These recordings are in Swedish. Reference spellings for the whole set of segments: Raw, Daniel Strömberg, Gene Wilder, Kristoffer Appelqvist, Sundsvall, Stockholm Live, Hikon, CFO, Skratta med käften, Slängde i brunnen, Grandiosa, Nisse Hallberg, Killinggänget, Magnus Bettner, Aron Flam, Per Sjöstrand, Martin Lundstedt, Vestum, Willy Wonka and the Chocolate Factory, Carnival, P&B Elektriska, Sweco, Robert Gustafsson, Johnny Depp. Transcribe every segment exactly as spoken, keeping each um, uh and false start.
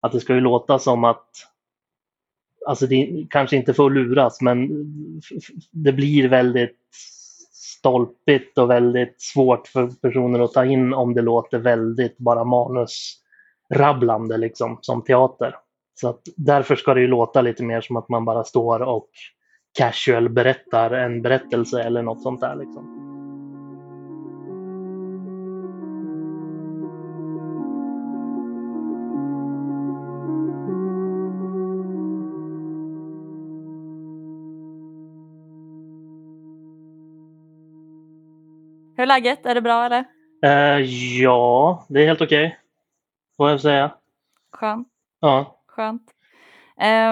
att det ska ju låta som att, alltså det kanske inte får luras, men det blir väldigt stolpigt och väldigt svårt för personer att ta in om det låter väldigt bara manusrabblande liksom, som teater. Så att därför ska det ju låta lite mer som att man bara står och casual berättar en berättelse eller något sånt där liksom. Hur är läget? Är det bra eller? Uh, ja, det är helt okej. Okay, får jag säga. Skönt. Ja. Skönt.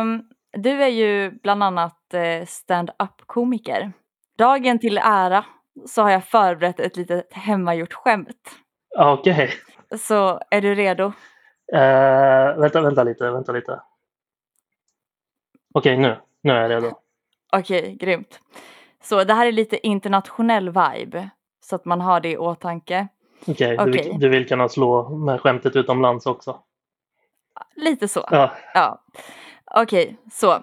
Um, du är ju bland annat stand-up-komiker. Dagen till ära så har jag förberett ett litet hemmagjort skämt. Okej. Okay. Så är du redo? Uh, vänta, vänta lite, vänta lite. Okej, okay, nu. Nu är jag redo. Okej, okay, grymt. Så det här är lite internationell vibe. Så att man har det i åtanke. Okej, okay, okay. du, du vill kunna slå med skämtet utomlands också. Lite så. Ja. ja. Okej, okay, så.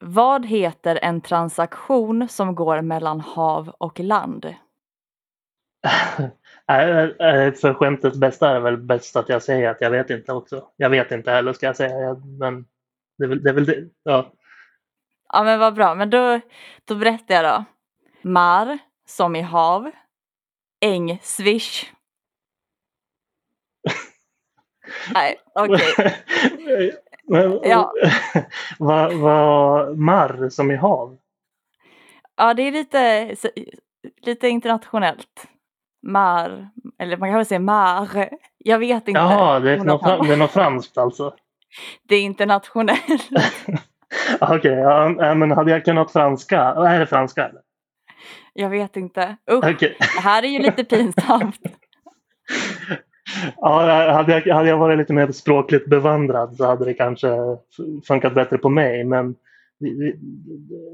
Vad heter en transaktion som går mellan hav och land? För skämtets bästa är väl bäst att jag säger att jag vet inte också. Jag vet inte heller ska jag säga. Men det är väl det. Är väl det. Ja. ja, men vad bra. Men då, då berättar jag då. Mar, som i hav. Äng, swish. Nej, okej. Okay. ja. Vad va, marr som i hav? Ja, det är lite, lite internationellt. Marr, eller man kan väl säga marr. Jag vet inte. Ja, det är något, något franskt alltså. Det är internationellt. okej, okay, ja, men hade jag kunnat franska? Är det franska eller? Jag vet inte. Uh, okay. Det här är ju lite pinsamt. ja, hade jag, hade jag varit lite mer språkligt bevandrad så hade det kanske funkat bättre på mig. Men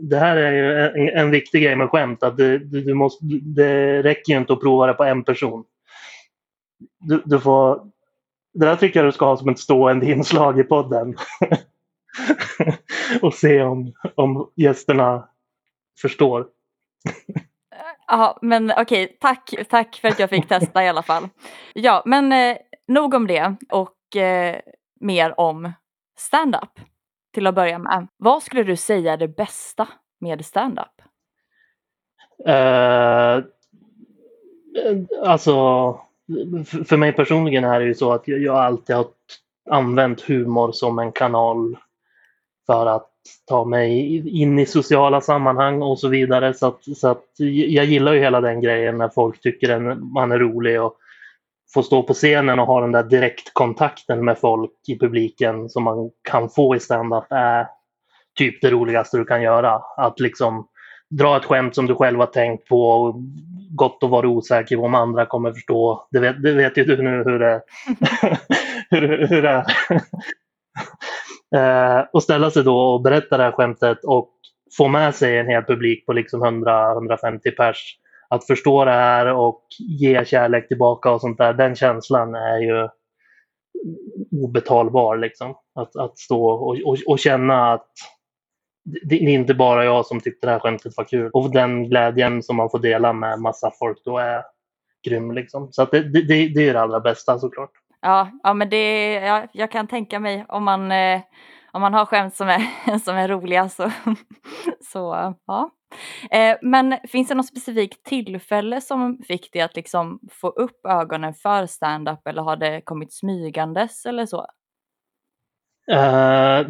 det här är ju en, en viktig grej med skämt. Att du, du, du måste, det räcker ju inte att prova det på en person. Du, du får, det där tycker jag du ska ha som ett stående inslag i podden. Och se om, om gästerna förstår. Ja, men okej, okay, tack, tack för att jag fick testa i alla fall. Ja, men eh, nog om det och eh, mer om stand-up till att börja med. Vad skulle du säga är det bästa med stand-up? Eh, alltså, för mig personligen är det ju så att jag alltid har använt humor som en kanal för att ta mig in i sociala sammanhang och så vidare. Så att, så att jag gillar ju hela den grejen när folk tycker att man är rolig och får stå på scenen och ha den där direktkontakten med folk i publiken som man kan få i stand-up är typ det roligaste du kan göra. Att liksom dra ett skämt som du själv har tänkt på och gott att vara osäker på om andra kommer förstå. Det vet, det vet ju du nu hur det, hur, hur det är. Eh, och ställa sig då och berätta det här skämtet och få med sig en hel publik på liksom hundra till hundrafemtio pers att förstå det här och ge kärlek tillbaka och sånt där, den känslan är ju obetalbar liksom, att, att stå och, och, och känna att det är inte bara jag som tyckte det här skämtet var kul, och den glädjen som man får dela med massa folk då är grym liksom, så att det, det, det är det allra bästa såklart. Ja, ja, men det, ja, jag kan tänka mig om man, eh, om man har skämt som är, som är roliga så, så ja. Eh, men finns det något specifikt tillfälle som fick dig att liksom få upp ögonen för stand-up, eller har det kommit smygandes eller så? Eh,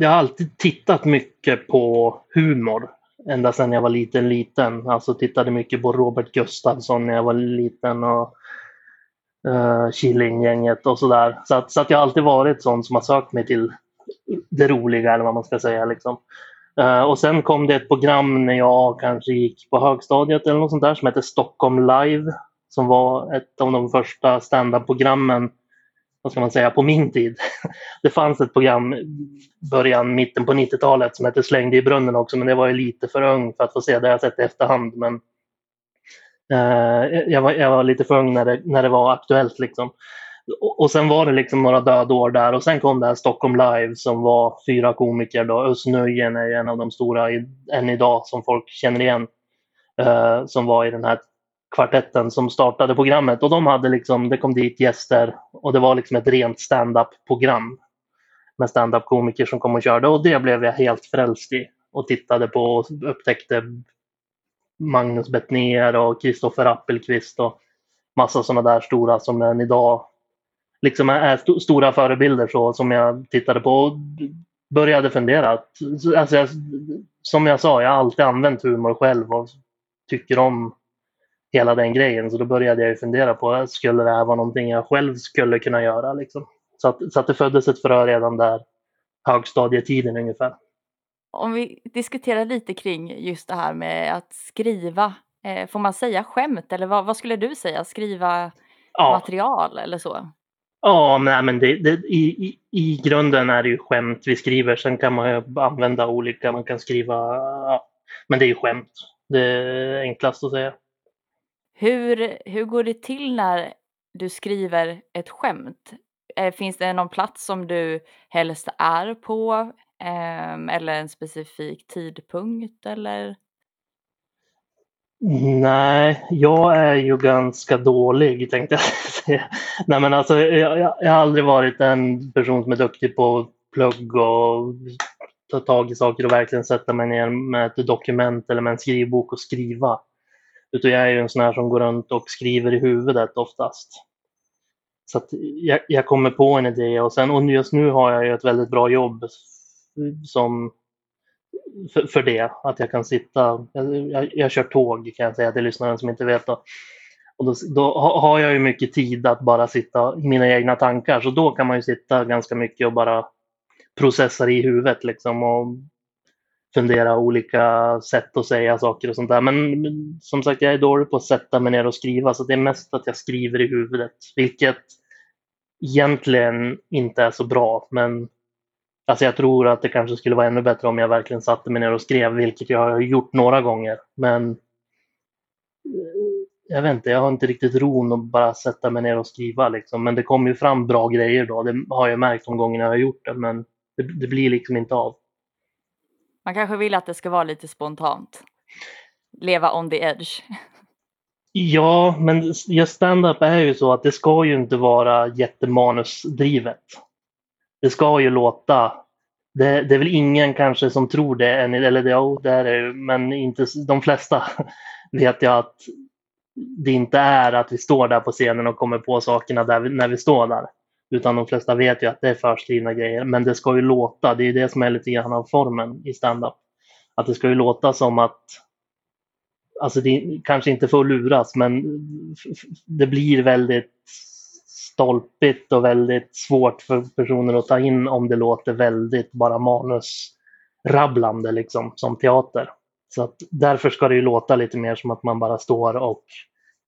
jag har alltid tittat mycket på humor ända sedan jag var liten, liten. Alltså tittade mycket på Robert Gustafsson när jag var liten och Uh, Killinggänget och sådär. Så att, så att jag har alltid varit sån som har sökt mig till det roliga eller vad man ska säga liksom. Uh, och sen kom det ett program när jag kanske gick på högstadiet eller något sånt där som hette Stockholm Live, som var ett av de första stand-up-programmen, vad ska man säga, på min tid. Det fanns ett program början, mitten på nittiotalet som hette Slängde i brunnen också, men det var ju lite för ung för att få se det. Jag har sett det i efterhand, men Uh, jag, var, jag var lite för ung när det, när det var aktuellt liksom. Och sen var det liksom några dödår där. Och sen kom det här Stockholm Live som var fyra komiker då. Ösnöjen är en av de stora i, än idag som folk känner igen. Eh, som var i den här kvartetten som startade programmet. Och de hade liksom, det kom dit gäster. Och det var liksom ett rent stand-up-program. Med stand-up-komiker som kom och körde. Och det blev jag helt frälst i. Och tittade på och upptäckte Magnus Bettner och Kristoffer Appelqvist. Och massa sådana där stora som än idag... liksom är st- stora förebilder så, som jag tittade på och började fundera. Alltså jag, som jag sa, jag har alltid använt humor själv och tycker om hela den grejen. Så då började jag fundera på, skulle det här vara någonting jag själv skulle kunna göra? Liksom. Så, att, så att det föddes ett frö redan där, högstadietiden ungefär. Om vi diskuterar lite kring just det här med att skriva. Eh, får man säga skämt? Eller vad, vad skulle du säga? Skriva ja. material eller så? Ja, men det, det, i, i, i grunden är det ju skämt vi skriver. Sen kan man ju använda olika, man kan skriva... Ja, men det är ju skämt. Det är enklast att säga. Hur, hur går det till när du skriver ett skämt? Finns det någon plats som du helst är på? Eller en specifik tidpunkt? Eller... Nej, jag är ju ganska dålig, tänkte jag säga. Nej, men alltså, jag, jag, jag har aldrig varit en person som är duktig på plugg och ta tag i saker och verkligen sätta mig ner med ett dokument eller med en skrivbok och skriva. Utan jag är ju en sån här som går runt och skriver i huvudet oftast. Så att jag, jag kommer på en idé och sen, och just nu har jag ju ett väldigt bra jobb som... För, för det, att jag kan sitta jag, jag, jag kör tåg kan jag säga till lyssnaren som inte vet då. Och då, då har jag ju mycket tid att bara sitta i mina egna tankar, så då kan man ju sitta ganska mycket och bara processa i huvudet liksom och fundera olika sätt att säga saker och sånt där, men som sagt jag är dålig på att sätta mig ner och skriva, så det är mest att jag skriver i huvudet, vilket egentligen inte är så bra, men alltså jag tror att det kanske skulle vara ännu bättre om jag verkligen satte mig ner och skrev, vilket jag har gjort några gånger. Men jag vet inte, jag har inte riktigt ron att bara sätta mig ner och skriva. Liksom. Men det kommer ju fram bra grejer då, det har jag märkt om gången jag har gjort det, men det, det blir liksom inte av. Man kanske vill att det ska vara lite spontant. Leva on the edge. Ja, men just stand-up är ju så att det ska ju inte vara jättemanusdrivet. Det ska ju låta, det, det är väl ingen kanske som tror det, eller ja, det är det, men inte, de flesta vet jag att det inte är att vi står där på scenen och kommer på sakerna där vi, när vi står där. Utan de flesta vet ju att det är förskrivna grejer, men det ska ju låta, det är det som är lite grann av formen i stand-up. Att det ska ju låta som att, alltså det kanske inte får luras, men det blir väldigt... stolpigt och väldigt svårt för personer att ta in om det låter väldigt bara manusrabblande liksom, som teater. Så att därför ska det ju låta lite mer som att man bara står och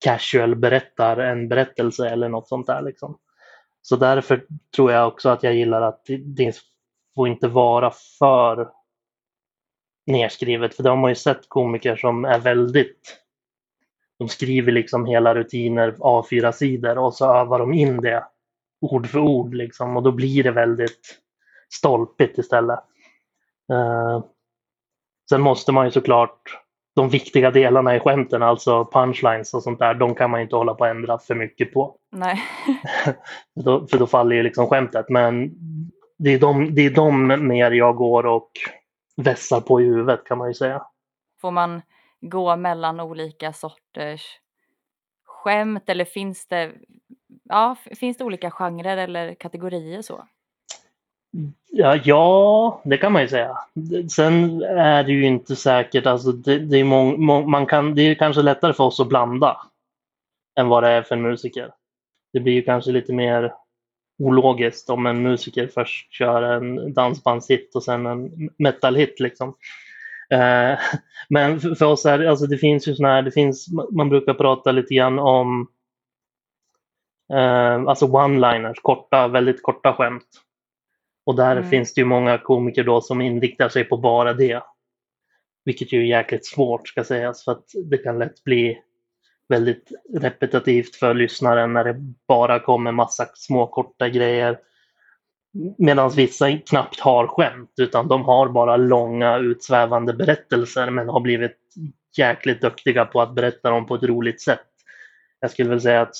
casual berättar en berättelse eller något sånt där liksom. Så därför tror jag också att jag gillar att det får inte vara för nerskrivet, för det har man ju sett komiker som är väldigt... De skriver liksom hela rutiner A fyra sidor och så övar de in det ord för ord liksom, och då blir det väldigt stolpigt istället. Eh, sen måste man ju såklart de viktiga delarna i skämten, alltså punchlines och sånt där, de kan man ju inte hålla på att ändra för mycket på. Nej. för, då, för då faller ju liksom skämtet, men det är de, det är de mer jag går och vässar på i huvudet kan man ju säga. Får man gå mellan olika sorters skämt, eller finns det ja, finns det olika genrer eller kategorier så? Ja, ja, det kan man ju säga. Sen är det ju inte säkert, alltså det, det är må, må, man kan, det är kanske lättare för oss att blanda än vad det är för en musiker. Det blir ju kanske lite mer ologiskt om en musiker först kör en dansbandshit och sen en metalhit liksom. Uh, men för oss är alltså det finns ju sån här, det finns, man brukar prata lite grann om uh, alltså one-liners, korta, väldigt korta skämt, och där mm. finns det ju många komiker då som inriktar sig på bara det, vilket ju är jäkligt svårt ska sägas, för att det kan lätt bli väldigt repetitivt för lyssnaren när det bara kommer massa små korta grejer. Medan vissa knappt har skämt, utan de har bara långa utsvävande berättelser, men har blivit jäkligt duktiga på att berätta dem på ett roligt sätt. Jag skulle väl säga att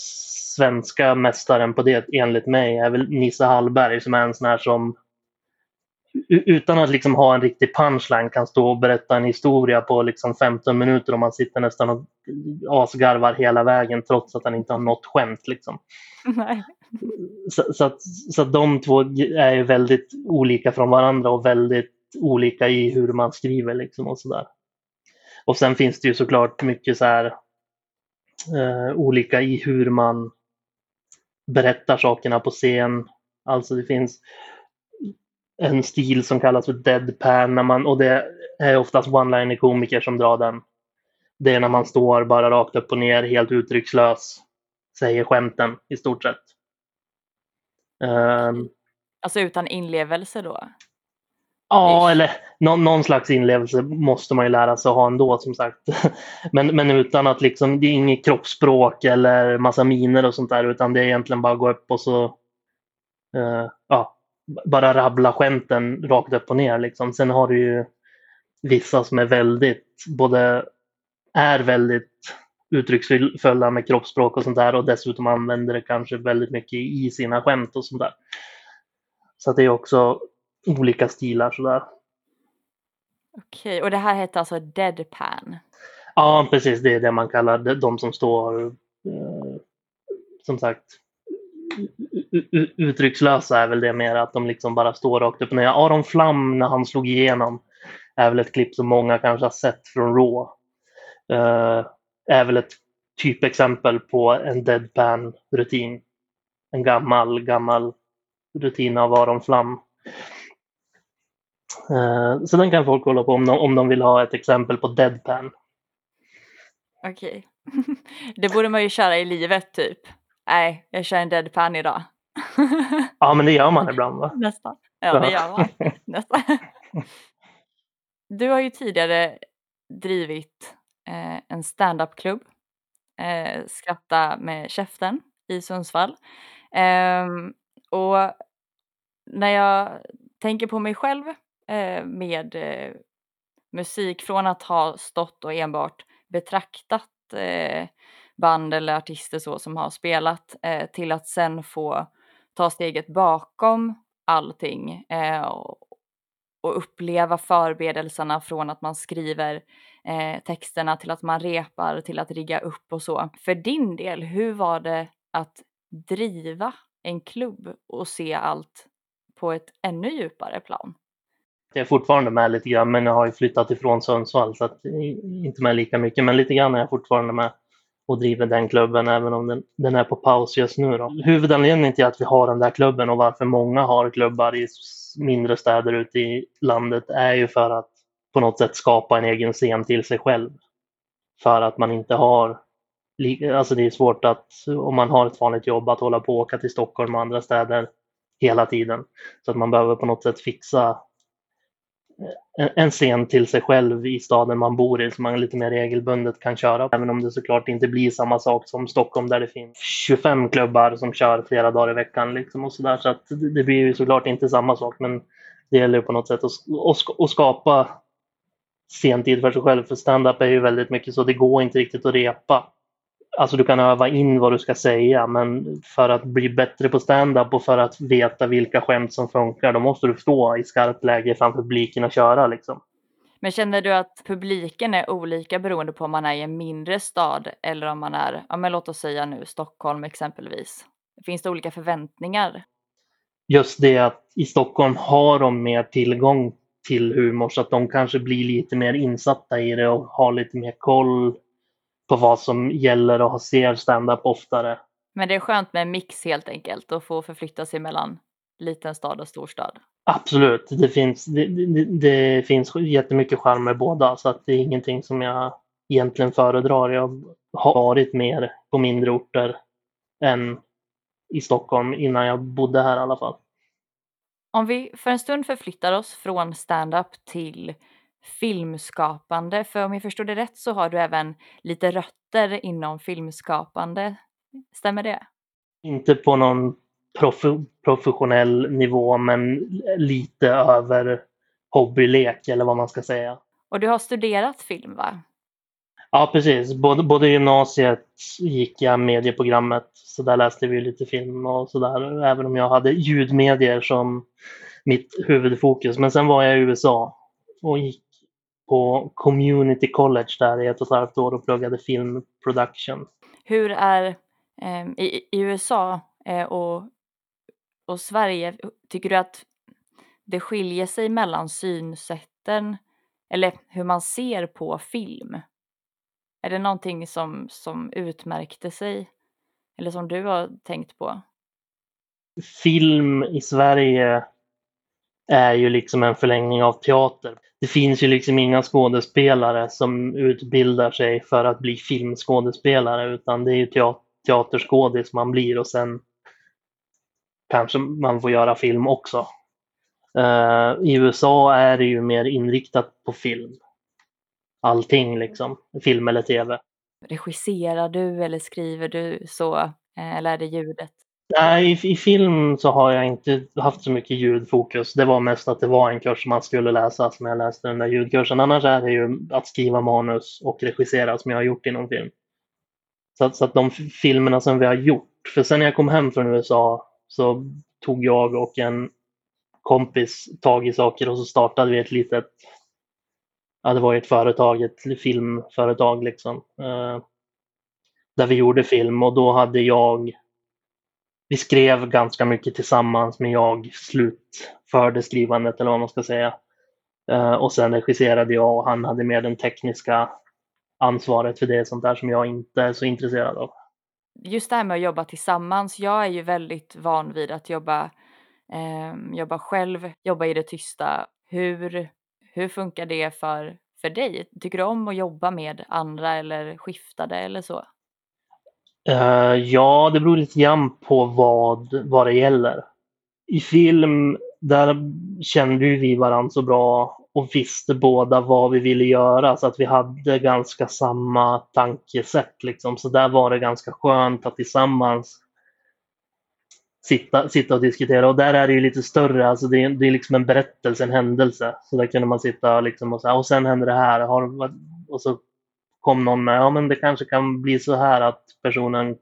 svenska mästaren på det enligt mig är väl Nisse Hallberg, som är en sån här som utan att liksom ha en riktig punchline kan stå och berätta en historia på liksom femton minuter, och man sitter nästan och asgarvar hela vägen trots att han inte har något skämt liksom. Nej. Så, så, att, så att de två är ju väldigt olika från varandra och väldigt olika i hur man skriver liksom och sådär. Och sen finns det ju såklart mycket så här eh, olika i hur man berättar sakerna på scen. Alltså det finns en stil som kallas för deadpan när man, och det är oftast one-liner komiker som drar den. Det är när man står bara rakt upp och ner, helt uttryckslös, säger skämten i stort sett. Um, alltså utan inlevelse då? Ja, eller någon, någon slags inlevelse måste man ju lära sig att ha ändå, som sagt. men, men utan att liksom, det är inget kroppsspråk eller massa miner och sånt där, utan det är egentligen bara att gå upp och så uh, ja, bara rabbla skämten rakt upp och ner liksom. Sen har du ju vissa som är väldigt, både är väldigt uttrycksfulla med kroppsspråk och sånt där, och dessutom använder det kanske väldigt mycket i sina skämt och sånt där. Så att det är också olika stilar sådär. Okej, och det här heter alltså deadpan? Ja, precis, det är det man kallar de som står eh, som sagt uttryckslösa, är väl det mer att de liksom bara står rakt upp och ner. Aron Flam, när han slog igenom, är väl ett klipp som många kanske har sett från Raw. Uh, är väl ett typexempel på en deadpan-rutin. En gammal, gammal rutin av Aron Flam. Uh, så den kan folk kolla på om de, om de vill ha ett exempel på deadpan. Okej. Okay. Det borde man ju köra i livet typ. Nej, jag kör en deadpan idag. Ja, men det gör man ibland va? Nästan. Ja, det gör man. Nästan. Du har ju tidigare drivit eh, en stand-up-klubb. Eh, Skratta med käften i Sundsvall. Eh, och när jag tänker på mig själv eh, med eh, musik, från att ha stått och enbart betraktat eh, band eller artister så som har spelat, eh, till att sen få ta steget bakom allting eh, och, och uppleva förberedelserna från att man skriver eh, texterna till att man repar, till att rigga upp och så. För din del, hur var det att driva en klubb och se allt på ett ännu djupare plan? Jag är fortfarande med lite grann, men jag har ju flyttat ifrån Sundsvall så att inte med lika mycket, men lite grann är jag fortfarande med och driver den klubben, även om den, den är på paus just nu då. Huvudanledningen till att vi har den där klubben och varför många har klubbar i mindre städer ute i landet är ju för att på något sätt skapa en egen scen till sig själv. För att man inte har, alltså det är svårt att, om man har ett vanligt jobb, att hålla på och åka till Stockholm och andra städer hela tiden. Så att man behöver på något sätt fixa en scen till sig själv i staden man bor i, som man lite mer regelbundet kan köra, även om det såklart inte blir samma sak som Stockholm där det finns tjugofem klubbar som kör flera dagar i veckan liksom och sådär, så att det blir ju såklart inte samma sak, men det gäller på något sätt att, att skapa scentid för sig själv, för stand-up är ju väldigt mycket så, det går inte riktigt att repa. Alltså du kan öva in vad du ska säga, men för att bli bättre på stand-up och för att veta vilka skämt som funkar, då måste du stå i skarpt läge framför publiken och köra liksom. Men känner du att publiken är olika beroende på om man är i en mindre stad eller om man är, ja men låt oss säga nu Stockholm exempelvis. Finns det olika förväntningar? Just det, att i Stockholm har de mer tillgång till humor, så att de kanske blir lite mer insatta i det och har lite mer koll på vad som gäller och ser stand-up oftare. Men det är skönt med en mix helt enkelt, och få förflytta sig mellan liten stad och storstad. Absolut, det finns, det, det, det finns jättemycket charm med båda, så att det är ingenting som jag egentligen föredrar. Jag har varit mer på mindre orter än i Stockholm innan jag bodde här i alla fall. Om vi för en stund förflyttar oss från stand-up till filmskapande, för om jag förstår det rätt så har du även lite rötter rötter inom filmskapande. Stämmer det? Inte på någon prof- professionell nivå, men lite över hobbylek eller vad man ska säga. Och du har studerat film, va? Ja, precis. Både, både gymnasiet gick jag medieprogrammet, så där läste vi lite film och sådär. Även om jag hade ljudmedier som mitt huvudfokus. Men sen var jag i U S A och gick på community college där i ett och ett halvt år och pluggade film production. Hur är eh, i, i U S A eh, och, och Sverige, tycker du att det skiljer sig mellan synsätten eller hur man ser på film? Är det någonting som, som utmärkte sig eller som du har tänkt på? Film i Sverige är ju liksom en förlängning av teater. Det finns ju liksom inga skådespelare som utbildar sig för att bli filmskådespelare, utan det är ju teat- teaterskådis man blir och sen kanske man får göra film också. Uh, I U S A är det ju mer inriktat på film. Allting liksom, film eller tv. Regisserar du eller skriver du så, eller är det ljudet? Nej, i, i film så har jag inte haft så mycket ljudfokus. Det var mest att det var en kurs som man skulle läsa som jag läste den där ljudkursen. Annars är det ju att skriva manus och regissera som jag har gjort inom film. Så att, så att de filmerna som vi har gjort. För sen när jag kom hem från U S A så tog jag och en kompis tag i saker och så startade vi ett litet... Ja, det var ett företag, ett filmföretag liksom. Eh, där vi gjorde film och då hade jag... Vi skrev ganska mycket tillsammans, men jag slutförde skrivandet eller vad man ska säga. Eh, och sen regisserade jag och han hade med den tekniska ansvaret för det, sånt där som jag inte är så intresserad av. Just det här med att jobba tillsammans. Jag är ju väldigt van vid att jobba, eh, jobba själv, jobba i det tysta. Hur, hur funkar det för, för dig? Tycker du om att jobba med andra eller skiftade eller så? Uh, ja, det beror lite grann på vad, vad det gäller. I film, där kände vi varandra så bra och visste båda vad vi ville göra, så att vi hade ganska samma tankesätt liksom. Så där var det ganska skönt att tillsammans sitta, sitta och diskutera. Och där är det ju lite större, alltså det är, det är liksom en berättelse, en händelse. Så där kunde man sitta liksom och säga, och sen händer det här, har, och så kom någon med, ja men det kanske kan bli så här att personen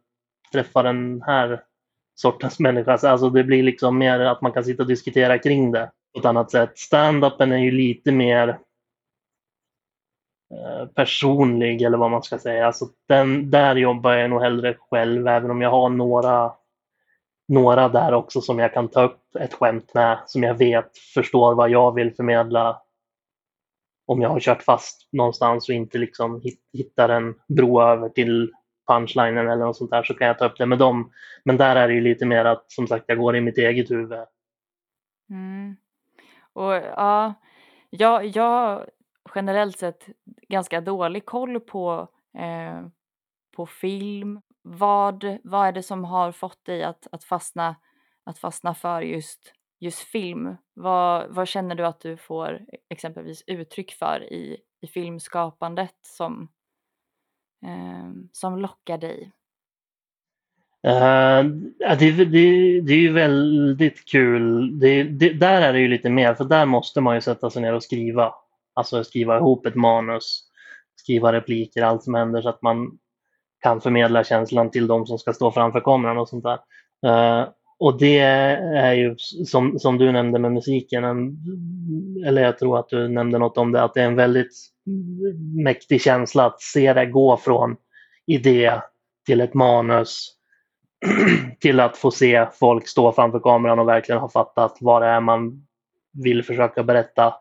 träffar den här sortens människa. Alltså det blir liksom mer att man kan sitta och diskutera kring det på ett annat sätt. Stand-upen är ju lite mer personlig eller vad man ska säga. Alltså den, där jobbar jag nog hellre själv, även om jag har några, några där också som jag kan ta upp ett skämt med, som jag vet förstår vad jag vill förmedla. Om jag har kört fast någonstans och inte liksom hittar en bro över till punchlinen eller något sånt där, så kan jag ta upp det med dem. Men där är det ju lite mer att, som sagt, jag går i mitt eget huvud. Mm. Och ja, jag, jag generellt sett ganska dålig koll på, eh, på film. Vad, vad är det som har fått dig att, att, fastna, att fastna för just... just film? Vad, vad känner du att du får exempelvis uttryck för i, i filmskapandet som, eh, som lockar dig? Uh, det, det, det är ju väldigt kul. Det, det, där är det ju lite mer, för där måste man ju sätta sig ner och skriva. Alltså skriva ihop ett manus, skriva repliker, allt som händer så att man kan förmedla känslan till de som ska stå framför kameran och sånt där. Uh, Och det är ju, som, som du nämnde med musiken, en, eller jag tror att du nämnde något om det, att det är en väldigt mäktig känsla att se det gå från idé till ett manus till att få se folk stå framför kameran och verkligen ha fattat vad det är man vill försöka berätta,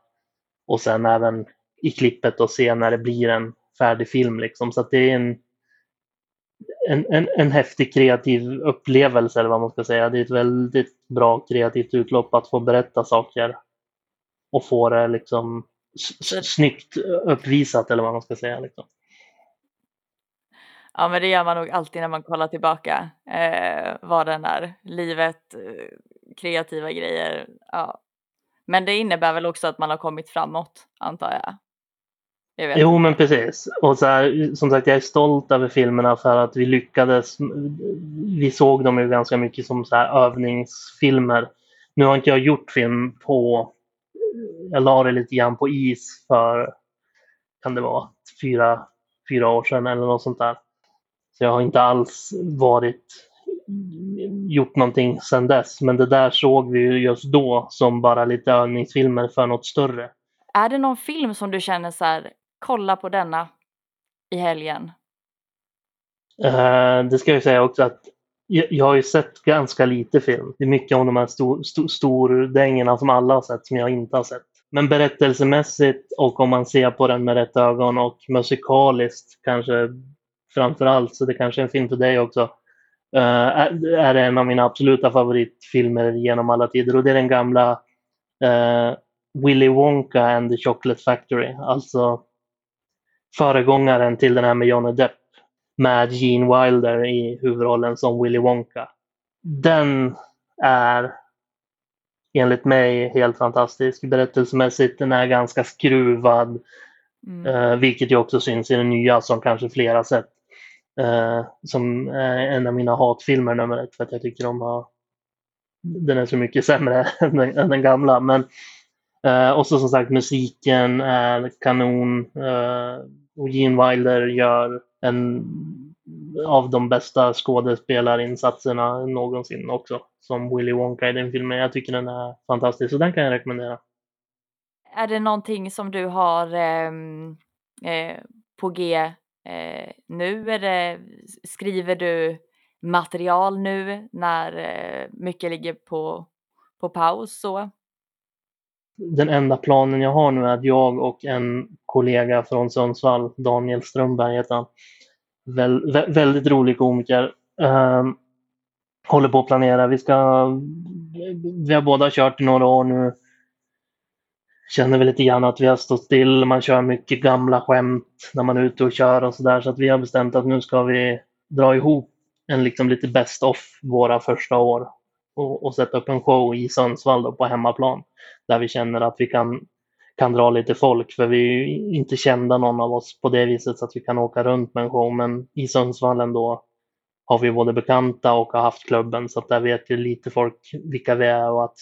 och sen även i klippet och se när det blir en färdig film liksom. Så att det är en En, en, en häftig kreativ upplevelse eller vad man ska säga. Det är ett väldigt bra kreativt utlopp att få berätta saker och få det liksom s- snyggt uppvisat eller vad man ska säga liksom. Ja, men det gör man nog alltid när man kollar tillbaka eh, vad den är, livet, kreativa grejer, ja. Men det innebär väl också att man har kommit framåt, antar jag. Jag vet. Jo, men precis. Och så här, som sagt, jag är stolt över filmerna för att vi lyckades. Vi såg dem ju ganska mycket som så här övningsfilmer. Nu har inte jag gjort film på... Jag la det lite grann på is för... Kan det vara fyra, fyra år sedan eller något sånt där. Så jag har inte alls varit... gjort någonting sedan dess. Men det där såg vi ju just då som bara lite övningsfilmer för något större. Är det någon film som du känner så här, kolla på denna i helgen? Uh, det ska jag säga också att jag, jag har ju sett ganska lite film. Det är mycket av de här stor, stor, stordängerna som alla har sett som jag inte har sett. Men berättelsemässigt och om man ser på den med rätt ögon och musikaliskt kanske framförallt, så det kanske är en film för dig också. Uh, är, är en av mina absoluta favoritfilmer genom alla tider, och det är den gamla uh, Willy Wonka and the Chocolate Factory, alltså föregångaren till den här med Johnny Depp, med Gene Wilder i huvudrollen som Willy Wonka. Den är enligt mig helt fantastisk berättelsemässigt. Den är ganska skruvad, mm. uh, vilket ju också syns i den nya som kanske flera sett. Uh, som är en av mina hatfilmer nummer ett, för att jag tycker de har, den är så mycket sämre än, den, än den gamla, men uh, också som sagt musiken är kanon, uh, och Gene Wilder gör en av de bästa skådespelarinsatserna någonsin också som Willy Wonka i den filmen. Jag tycker den är fantastisk, så den kan jag rekommendera. Är det någonting som du har eh, eh, på G Eh, nu är det, skriver du material nu när eh, mycket ligger på, på paus? Så den enda planen jag har nu är att jag och en kollega från Sundsvall, Daniel Strömberg heter han, väl, vä- väldigt rolig komiker, eh, håller på att planera. Vi ska, vi har båda kört några år nu, känner väl lite grann att vi har stått still. Man kör mycket gamla skämt när man är ute och kör och sådär. Så att vi har bestämt att nu ska vi dra ihop en liksom lite best off våra första år. Och, och sätta upp en show i Sundsvall då, på hemmaplan. Där vi känner att vi kan, kan dra lite folk. För vi är ju inte kända någon av oss på det viset så att vi kan åka runt med en show. Men i Sundsvall ändå har vi både bekanta och har haft klubben. Så att där vet ju lite folk vilka vi är och att...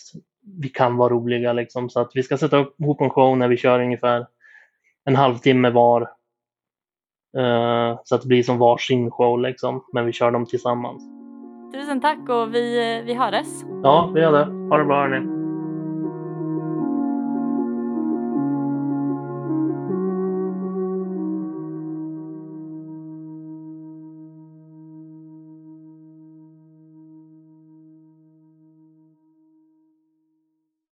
vi kan vara roliga liksom. Så att vi ska sätta upp ihop en show när vi kör ungefär en halvtimme var. Uh, så att det blir som varsin show liksom. Men vi kör dem tillsammans. Tusen tack, och vi, vi hörs. Ja, vi gör det. Ha det bra, hörni.